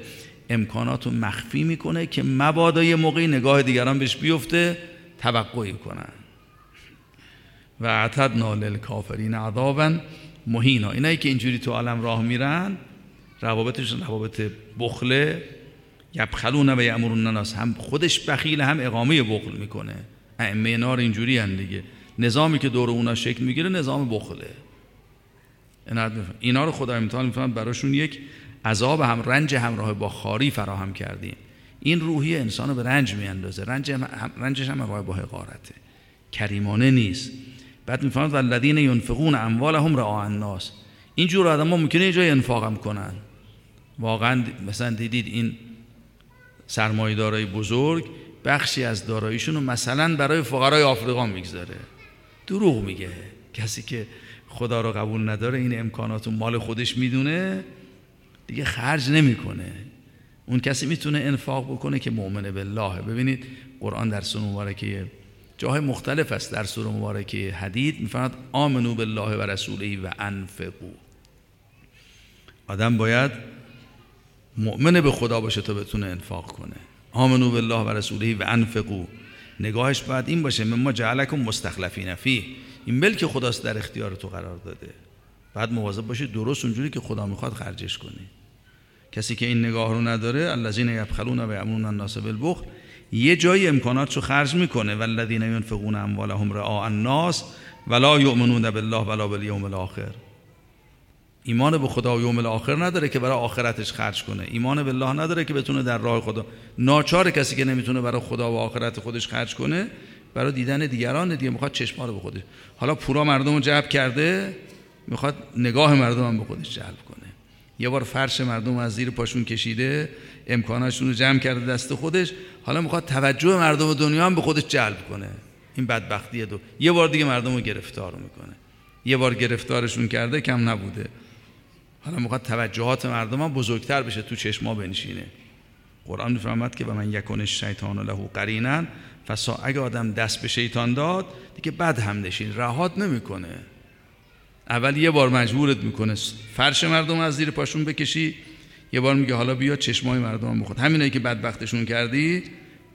امکاناتو مخفی میکنه که مبادا یه موقعی نگاه دیگران بهش بیفته توقعی کنن. و اعتدنا للکافرین عذابا مهینا. اینایی که اینجوری تو عالم راه میرن، روابطشون روابط بخله. یبخلون و یأمرون الناس، هم خودش بخیل، هم اقامه بخل میکنه. ائمه نار اینجوری ان دیگه، نظامی که دور اونا شکل میگیره نظام بخله. اینا رو خدای متعال میفهمه براشون یک عذاب هم رنج همراه با خواری فراهم کردیم. این روحی انسانو به رنج میاندازه، رنج هم رنجش هم همراه با حقارته، کریمانه نیست. بعد میفهمید والذین ينفقون اموالهم رعاء الناس، این جور آدما ممکنه یه جای انفاق هم کنن. واقعا مثلا دیدید این سرمایه‌دارای بزرگ بخشی از داراییشون رو مثلا برای فقرای آفریقا میگذاره. دروغ میگه. کسی که خدا رو قبول نداره، این امکانات و مال خودش میدونه، دیگه خرج نمیکنه. اون کسی میتونه انفاق بکنه که مؤمن بالله. ببینید قرآن در سوره مبارکه جاهای مختلف است، در سوره مبارکه حدید میفرماید آمنو بالله و رسوله و انفقوا. آدم باید مؤمن به خدا باشه تا بتونه انفاق کنه. آمنو بالله و رسوله و انفقوا، نگاهش باید این باشه مما جعلکم مستخلفین فیه، این ملک خداست، در اختیار تو قرار داده، بعد مواظب باشی درست اونجوری که خدا میخواد خرجش کنی. کسی که این نگاه رو نداره، الذین یبخلون و یأمرون الناس بالبخل، یه جایی امکاناتشو خرج میکنه. والذین ينفقون اموالهم رعاء الناس ولا یؤمنون بالله ولا بالیوم الاخر، ایمان به خدا و یوم الاخر نداره که برای آخرتش خرج کنه، ایمان بالله نداره که بتونه در راه خدا. ناچار کسی که نمیتونه برای خدا و آخرت خودش خرج کنه، برای دیدن دیگران دیگه، میخواد چشم‌ها رو به خودش. حالا پورا مردمو جلب کرده، میخواد نگاه مردم هم به خودش جلب کنه. یه بار فرش مردم از زیر پاشون کشیده، امکاناتشون رو جمع کرده دست خودش، حالا میخواد توجه مردم دنیا هم به خودش جلب کنه. این بدبختیه. دو یه بار دیگه مردم رو گرفتار میکنه، یه بار گرفتارشون کرده کم نبوده، حالا میخواد توجهات مردم هم بزرگتر بشه، تو چشما بنشینه. قرآن میفرماد که و من یکون شیطان له قرینا، فسا اگه آدم دست به شیطان داد دیگه بد هم نشین، رهات نمیکنه. اول یه بار مجبورت میکنه فرش مردم از زیر پاشون بکشی، یه بار میگه حالا بیا چشمای مردم هم بخود، همینایی که بدبختشون کردی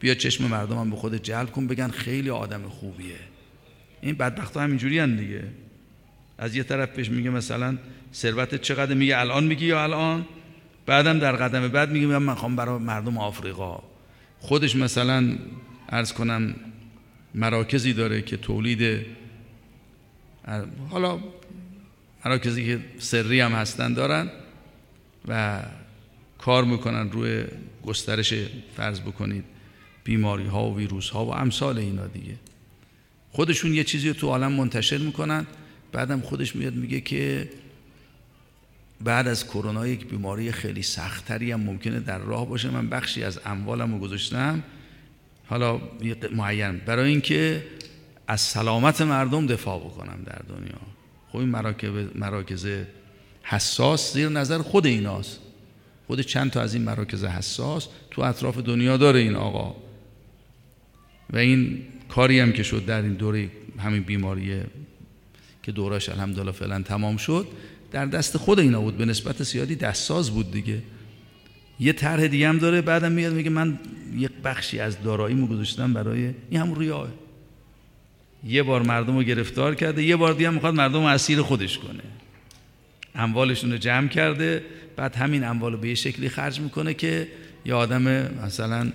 بیا چشم مردم هم به خودت جلب کن، بگن خیلی آدم خوبیه. این بدبختا همینجوری ان دیگه. از یه طرف پیش میگه مثلا ثروتت چقدر، میگه الان، میگی یا الان، بعدم در قدم بعد میگه من میخوام برای مردم آفریقا. خودش مثلا عرض کنم مراکزی داره که تولید، حالا مراکزی که سری هم هستن دارن و کار میکنن روی گسترش فرض بکنید بیماری ها و ویروس ها و امثال اینا دیگه. خودشون یه چیزی رو تو عالم منتشر میکنن، بعدم خودش میاد میگه که بعد از کرونا یک بیماری خیلی سختری هم ممکنه در راه باشه، من بخشی از اموالم رو گذاشتم حالا معین برای اینکه از سلامت مردم دفاع بکنم در دنیا. خب این مراکز حساس زیر نظر خود ایناست، خود چند تا از این مراکز حساس تو اطراف دنیا داره این آقا. و این کاری هم که شد در این دوره همین بیماری که دورش الحمدلله فعلا تمام شد، در دست خود اینا بود، به نسبت زیادی دستساز بود دیگه. یه طرح دیگه هم داره، بعدم میاد میگه من یک بخشی از داراییمو گذاشتم برای این، هم ریاه. یه بار مردم رو گرفتار کرده، یه بار دیگه هم میخواد مردم رو اسیر خودش کنه. اموالشون رو جمع کرده، بعد همین اموال رو به یه شکلی خرج میکنه که یه آدم مثلا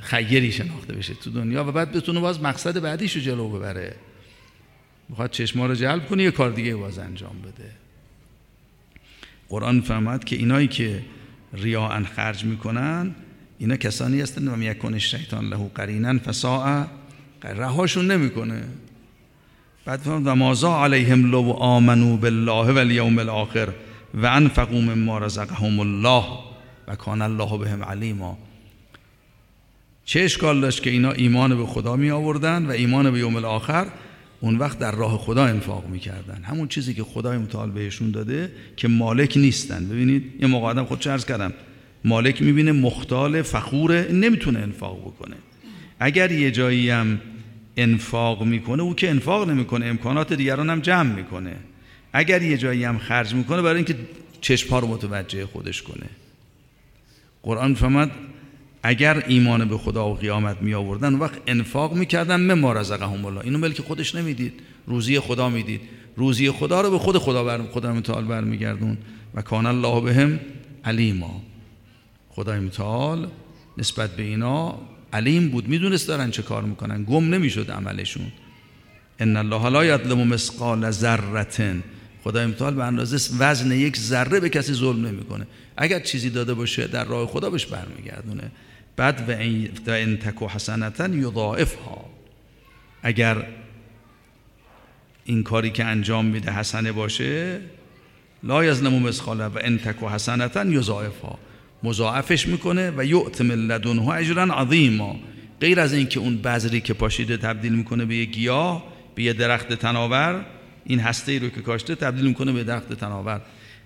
خیری شناخته بشه تو دنیا و بعد بتونه باز مقصد بعدیشو جلو ببره. میخواد چشما رو جلب کنه، یه کار دیگه باز انجام بده. قرآن فرمود که اینایی که ریاء خرج میکنن اینا کسانی هستند و میکن شیطان له قرینن فساء، رهاشون نمیکنه. بعد فرمود و مازا علیهم لو آمنوا بالله والیوم الاخر و انفقوا مما رزقهم الله و کان الله بهم علیما. چه اشکال داشت که اینا ایمان به خدا می آوردن و ایمان به یوم الاخر، اون وقت در راه خدا انفاق میکردن، همون چیزی که خدای متعال بهشون داده که مالک نیستن. ببینید یه موقع آدم، خودش عرض کردم، مالک میبینه مختال فخوره، نمیتونه انفاق بکنه. اگر یه جایی هم انفاق میکنه، او که انفاق نمیکنه، امکانات دیگران هم جمع میکنه. اگر یه جایی هم خرج میکنه، برای اینکه چشم‌ها رو متوجه خودش کنه. قرآن فرمود اگر ایمان به خدا و قیامت می آوردن، وقت انفاق می کردن، مما رزقهم الله، اینو ملک خودش نمیدید، روزی خدا میدید. روزی خدا رو به خود خدا بر خدا متعال برمیگردون و کان الله بهم علیما. خدای متعال نسبت به اینا علیم بود، میدونست دارن چه کار میکنن، گم نمیشد عملشون. ان الله لا یظلم مثقال ذره، خدای متعال به اندازه وزن یک ذره به کسی ظلم نمیکنه. اگر چیزی داده باشه در راه خدا بهش برمیگردونه. بعد و ان تکو حسنتا یضاعفها، اگر این کاری که انجام میده حسنه باشه، لا یظلم مثقال و ان تکو حسنتا یضاعفها، مضاعفش میکنه و یؤت من لدنه اجرا عظیما. غیر از این که اون بذری که پاشیده تبدیل میکنه به یه گیاه، به یه درخت تناور، این هسته‌ای رو که کاشته تبدیل میکنه به درخت تناور،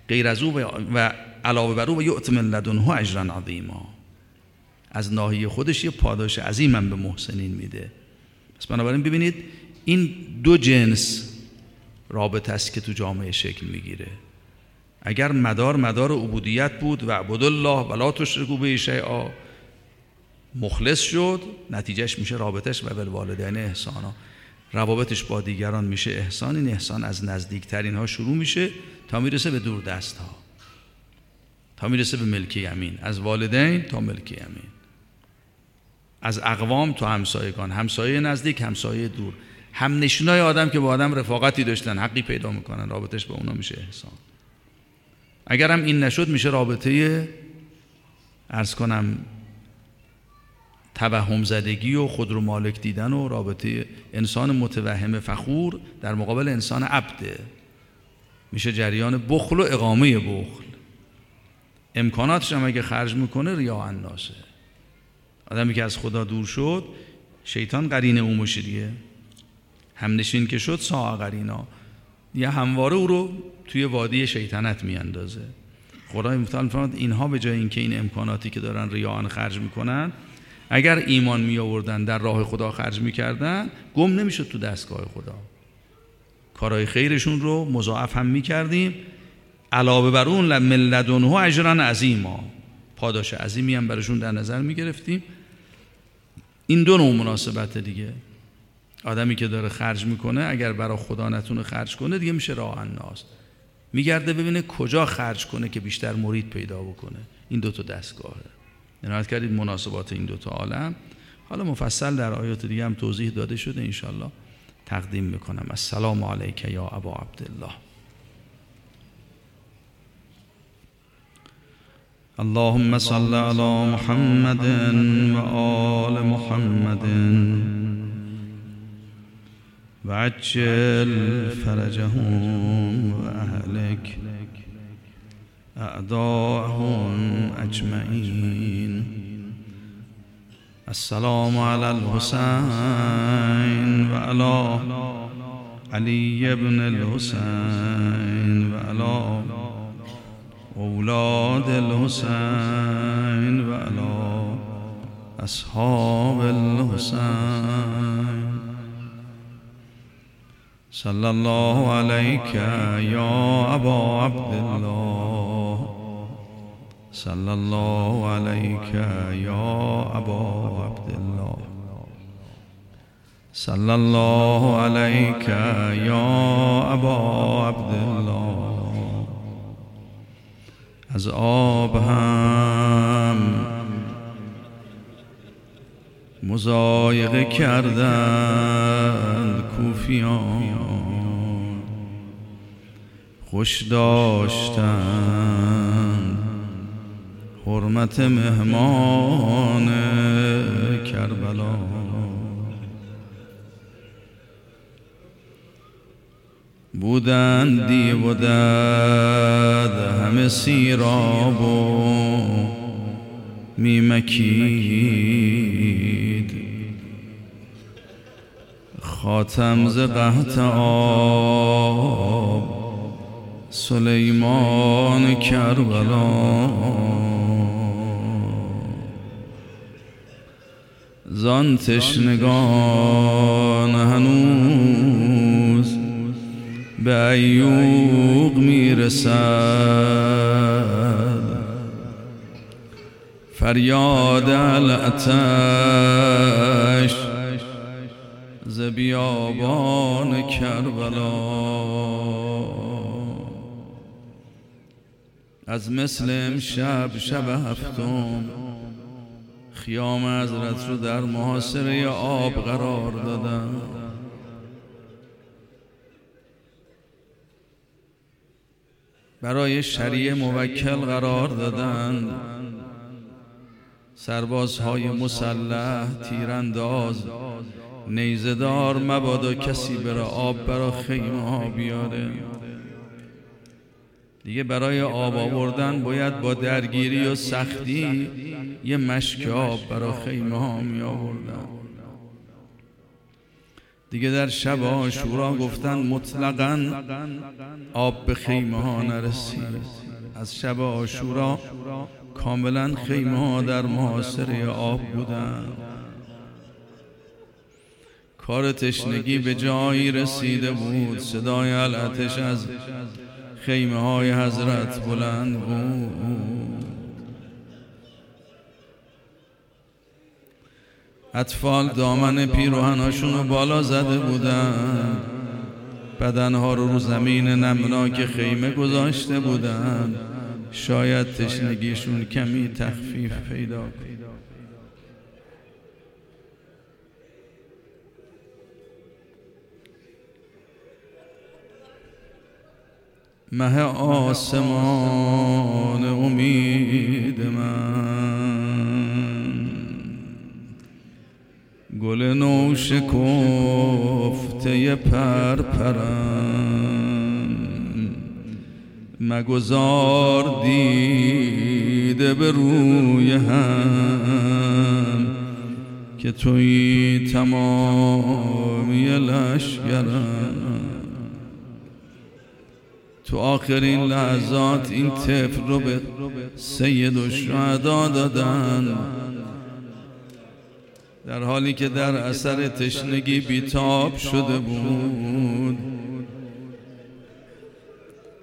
غیر از او و علاوه بر او و یؤت من لدنه اجرا عظیما، از ناحیه خودش یه پاداش عظیم هم به محسنین میده. پس بنابراین ببینید این دو جنس رابطه است که تو جامعه شکل میگیره. اگر مدار مدار عبودیت بود و عبد الله ولا تشرکوا به شیئا، مخلص شد، نتیجهش میشه رابطش و بالوالدین احسانا، روابطش با دیگران میشه احسان. این احسان از نزدیکترین ها شروع میشه تا میرسه به دور دست ها، تا میرسه به ملک یمین، از والدین تا ملک یمین، از اقوام تا همسایگان، همسایه نزدیک، همسایه دور، هم نشینای آدم که با آدم رفاقتی داشتن، حقی پیدا میکنن، رابطش با اونا میشه احسان. اگر هم این نشد، میشه رابطه عرض کنم توهم زدگی و خود رو مالک دیدن و رابطه انسان متوهم فخور در مقابل انسان عبده، میشه جریان بخل و اقامه بخل. امکاناتش هم اگه خرج میکنه، ریا انداسه. آدمی که از خدا دور شد، شیطان قرینه او میشه دیگه، همنشین که شد ساعه قرینا، یه همواره او رو توی وادی شیطنت میاندازه. خدای متعال فرمود اینها به جای اینکه این امکاناتی که دارن ریاء خرج میکنن، اگر ایمان می آوردن در راه خدا خرج میکردن، گم نمیشد تو دستگاه خدا، کارهای خیرشون رو مضاعف هم میکردیم، علاوه بر اون لدنه اجرا عظیما، پاداش عظیمی هم براشون در نظر میگرفتیم. این دو نوع مناسبت دیگه، آدمی که داره خرج میکنه، اگر برای خدا نتونه خرج کنه، دیگه میشه راه الناس، میگرده ببینه کجا خرج کنه که بیشتر مرید پیدا بکنه. این دو تا دستگاهه. نهایت کردید مناسبات این دو تا عالم. حالا مفصل در آیات دیگه هم توضیح داده شده، انشالله تقدیم بکنم. السلام علیک یا ابا عبدالله. اللهم صل علی محمد و آل محمد و عجل فرجهم و اهلک اعداءهم اجمعین. السلام علی الحسین و علی علی ابن الحسین و علی اولاد الحسین و علی اصحاب الحسین. صلی الله علیک یا ابا عبدالله، صلی الله علیک یا ابا عبدالله، صلی الله علیک یا ابا عبدالله. از آب هم مزایقه کردند کوفیان، خوش داشتند حرمت مهمان کربلا. بودند دیو و دد همه سیراب و میمکید، خاتم ز قحط آب سلیمان کربلا. زان تشنگان هنوز به ایوق میرسد، فریاد العطش ز بیابان کربلا. از مثل امشب شب هفتم خیام حضرت رو در محاصره آب قرار دادن. برای شریع موکل قرار دادند، سربازهای مسلح، تیرانداز، نیزه‌دار، مبادا کسی بره آب برا خیمه ها بیاره. دیگه برای آب آوردن باید با درگیری و سختی یه مشک آب برا خیمه ها می آوردن. دیگه در شب عاشورا گفتن مطلقاً آب به خیمه ها نرسید. از شب عاشورا کاملا خیمه ها در محاصره آب بودن. کار تشنگی به جایی رسیده بود، صدای العطش از خیمه های حضرت بلند بود. اطفال دامن پیروهناشون رو بالا زده بودن، بدنها رو رو زمین نمناک خیمه گذاشته بودن، شاید تشنگیشون کمی تخفیف پیدا کنه. مه آسمان امید من، گل نو شکفته پرپرم، مگذار دیده به روی هم، که توی تمامی لشگرم. تو آخرین لحظات این طفل رو به سید الشهدا دادن، در حالی که در اثر تشنگی بیتاب شده بود.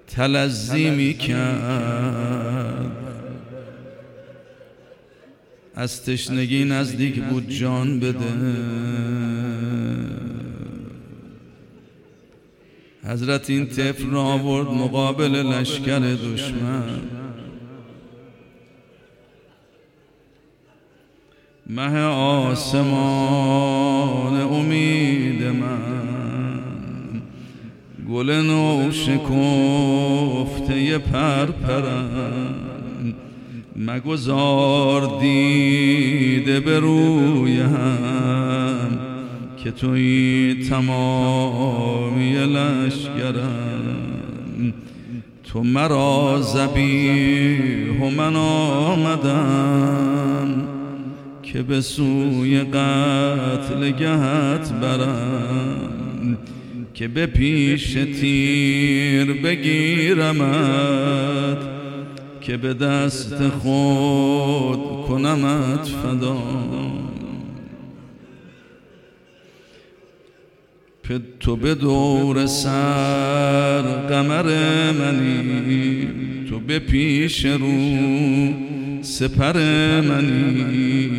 تلظی میکرد، از تشنگی نزدیک بود جان بده. حضرت این طفل را آورد مقابل لشکر دشمن. مه آسمان امید من، گل نو شکفته پرپرم، مگذار دیده به رویم که توی تمامی لشگرم. تو مرا ذبیح و من آمدم که به سوی قتل گهت برم، که به پیش تیر بگیرمت، که به دست خود کنمت فدا. تو به دور سر قمر منی، تو به پیش رو سپر منی،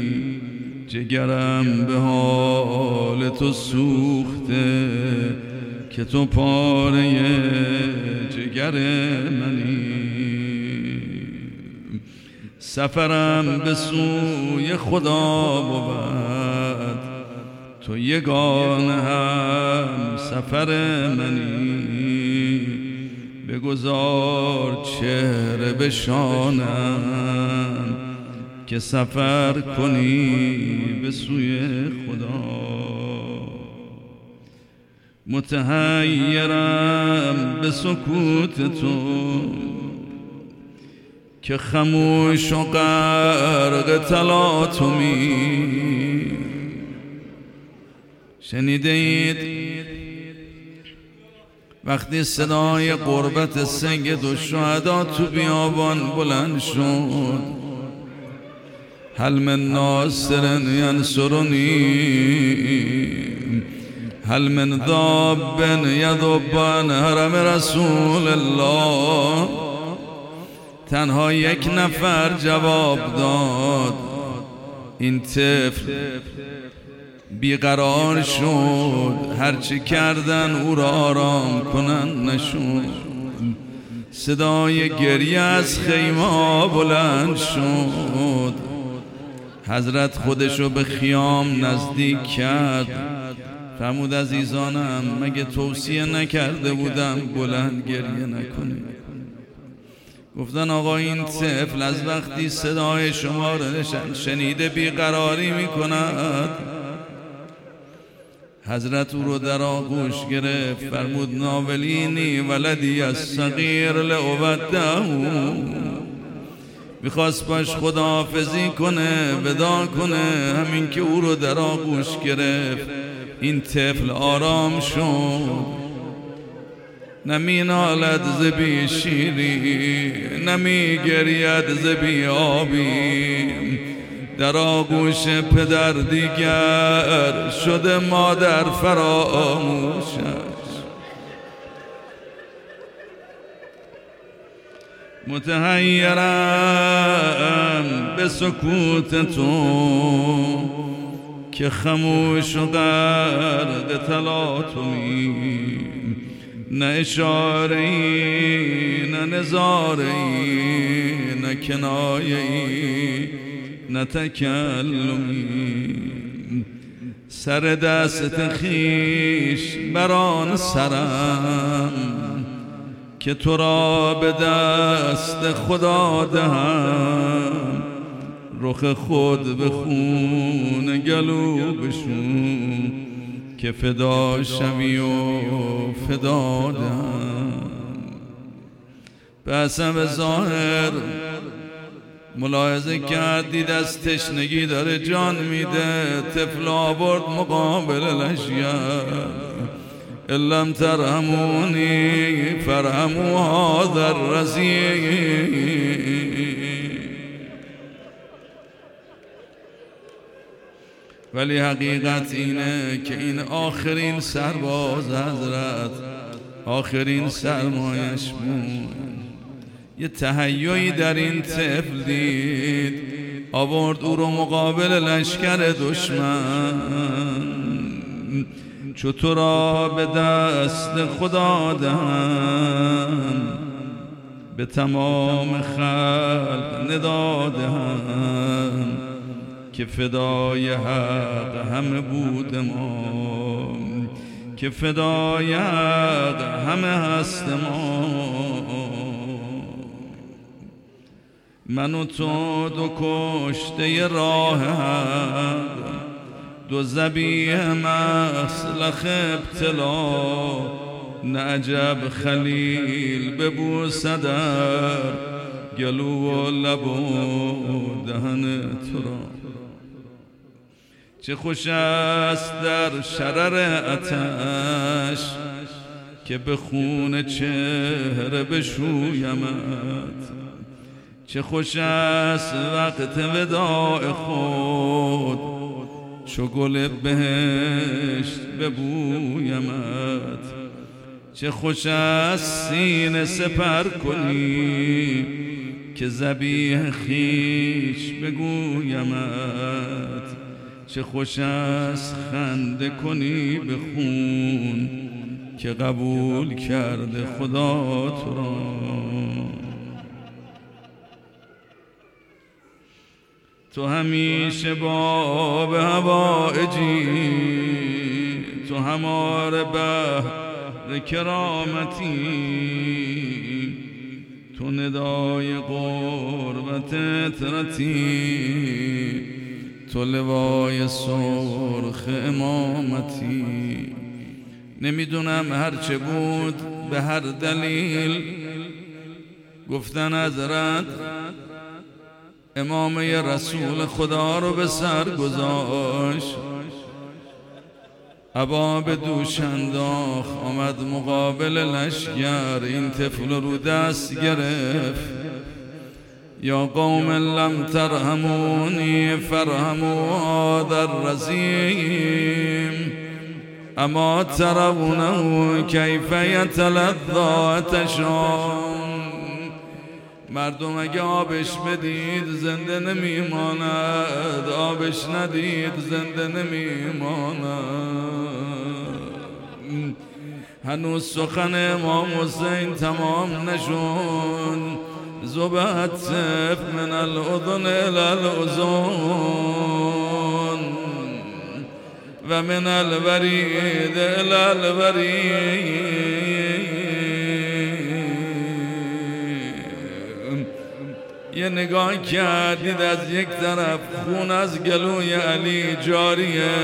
جگرم به حال تو سوخته که تو پاره جگر منی. سفرم به سوی خدا بود، تو یگانه هم سفر منی. بگذار چهره بشانم که سفر کنی به سوی خدا. متحیرم به سکوت تو که خموش و غرق تلاطمی. شنیده اید وقتی صدای قربت سید و شهدا تو بیابان بلند شد، هل من ناصر ینصرنی، هل من داب یذب عن حرم رسول الله. تنها یک نفر جواب داد. این طفل بیقرار شد، هرچه کردن او را آرام کنن نشد. صدای گریه از خیمه بلند شد. حضرت خودشو به خیام نزدیک کرد، فرمود عزیزانم مگه توصیه نکرده بودم بلند گریه نکنه؟ گفتن آقا این طفل از وقتی صدای شما را شنیده بیقراری میکند. حضرت او رو در آغوش گرفت، فرمود ناولینی ولدی الصغیر لأودعه. میخواست باش خداحافظی کنه، ودا کنه. همین که او رو در آغوش گرفت این طفل آرام شد. نمی نالد ز بی شیری، نمی گرید ز بی آبی. در آغوش پدر دیگر شده مادر فراموشش. متحیرم به سکوت تو که خموش و غرق تلاطمی. نه اشاره ای، نه نظاره ای، نه کنایه ای، نه تکلمی. سر دست خیش بران سرم که تو را به دست خدا دهم. رخ خود به خون گلو بشون که فدا شوی و فدا دهم. به حسب ظاهر ملاحظه کردید از تشنگی داره جان میده. طفل آورد مقابل لشگر. الم ترحمونی فرحموا هذا الرضیع. ولی حقیقت اینه که این آخرین سرباز حضرت، آخرین سرمایش بود. یه تحیعی در این طفل دید، آورد او رو مقابل لشکر دشمن. چو تو را به دست خدا دهم، به تمام خلق ندا دهم که فدای حد همه بود ما، که فدای حد همه هست ما. من و تو دو کشته راه حد، دو ذبیح مسلخ ابتلا. نه عجب خلیل ببوسدر گلو و لب و دهن تو را. چه خوش است در شرر آتش که به خون چهره بشویمت. چه خوش است وقت وداع خود چو گل بهشت ببویمت. چه خوش است سینه سپر کنی که ذبیح خویش بگویمت. چه خوش است خنده کنی به خون که قبول کرده خدا تو را. تو همیشه باب هوایجی، تو هماره بحر کرامتی. تو ندای قربت اطرتی، تو لوای سرخ امامتی. نمیدونم هرچه بود به هر دلیل گفتن از رد، امامه رسول خدا رو به سر گذاشت. عبا به دوش انداخ آمد مقابل لشگر، این طفل رو دست گرفت. یا قوم لم ترهمونی فرهموا هذا الرزیم، اما ترونه کیف یتلظی عطشان. مردم اگه آبش بدید زنده نمیماند، آبش ندید زنده نمیماند. هنوز سخن امام حسین تمام نشون، زبعت سف من الأذن إلى الأذن ومن الوريد إلى الوريد. یه نگاه کردید از یک طرف خون از گلوی علی جاریه،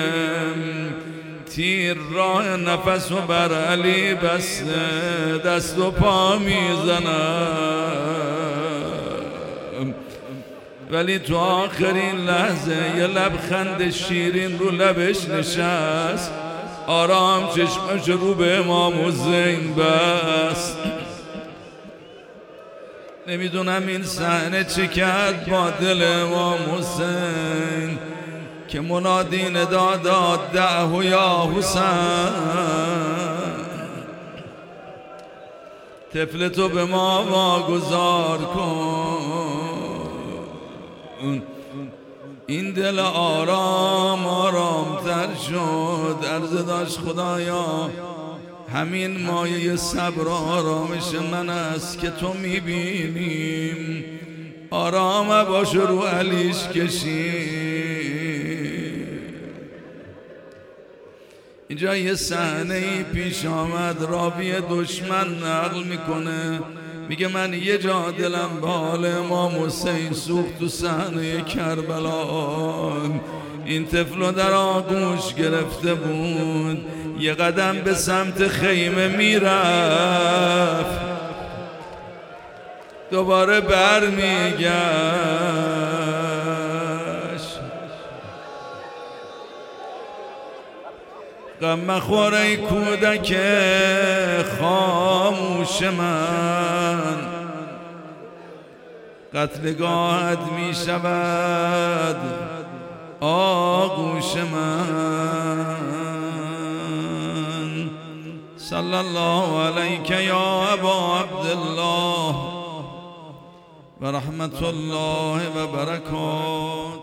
تیر راه نفس و بر علی بسته، دست و پا میزنه. ولی تو آخرین لحظه یه لبخند شیرین رو لبش نشست، آرام چشمش رو به امام حسین بست. نمیدونم این صحنه چه کرد با دل امام حسین که منادی ندا داد دعه یا حسین، طفل تو به ما واگذار کن. این دل آرام آرام تر شد، عرض داشت خدایا همین مایه صبر آرامش من است که تو میبینیم. آرام باش رو علیش کشیم. اینجا یه صحنه ای پیش آمد، راوی دشمن نقل میکنه، میگه من یه جا دلم به حال امام حسین سوخت تو صحنه کربلا. این طفل در آغوش گرفته بود، یه قدم به سمت خیمه میرفت، دوباره بر میگشت. غم مخور ای کودک خاموش من، قتلگاهت می شود آغوش من. صلی الله علیک یا ابا عبدالله و رحمت الله و برکات.